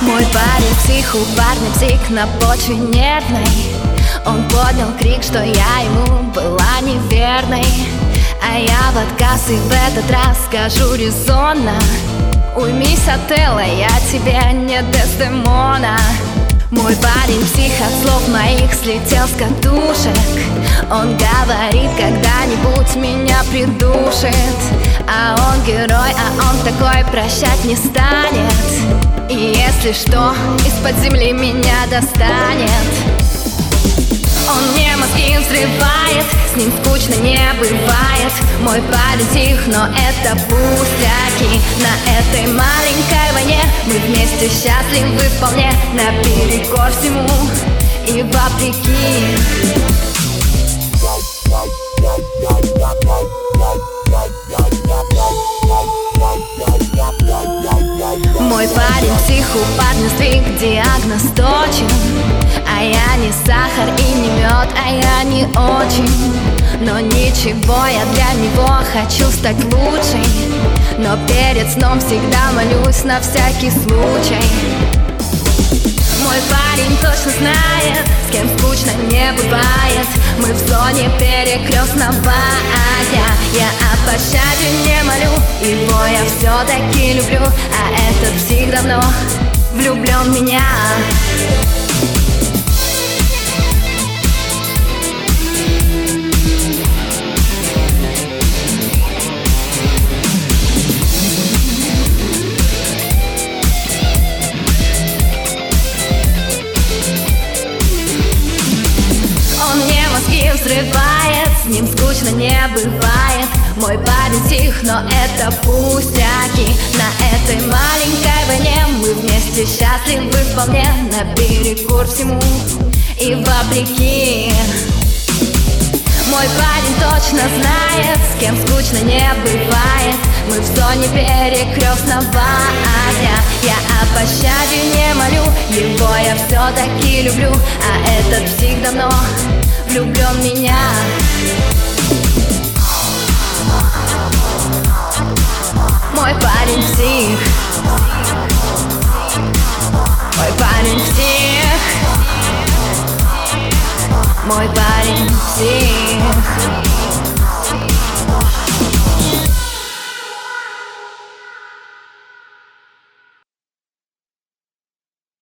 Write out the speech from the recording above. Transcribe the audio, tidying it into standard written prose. Мой парень псих, угарный псих на почве нервной. Он поднял крик, что я ему была неверной. А я в отказ и в этот раз скажу резонно: уймись, Отелло, я тебе не Дездемона. Мой парень псих, от слов моих слетел с катушек. Он говорит, когда-нибудь меня придушит. А он герой, а он такой прощать не станет. И если что, из-под земли меня достанет. Он мне мозги взрывает, с ним скучно не бывает. Мой парень тих, но это пустяки. На этой маленькой войне мы вместе счастливы вполне, наперекор всему и вопреки. Мой парень псих, у парня сдвиг, диагноз точен. А я не сахар и не мед, а я не очень. Но ничего, я для него хочу стать лучшей. Но перед сном всегда молюсь на всякий случай. Мой парень точно знает, с кем скучно не бывает. Мы в зоне перекрестного огня. Я о пощаде не молю, его я все-таки люблю. А этот псих давно влюблен в меня. Взрывает, с ним скучно не бывает. Мой парень тих, но это пустяки. На этой маленькой войне мы вместе счастливы вполне, наперекор всему и вопреки. Мой парень точно знает, с кем скучно не бывает. Мы в зоне перекрестного огня. Я о пощаде не молю, его я все-таки люблю. А этот псих давно влюблен в меня. Мой парень псих. Мой парень псих. Мой парень псих.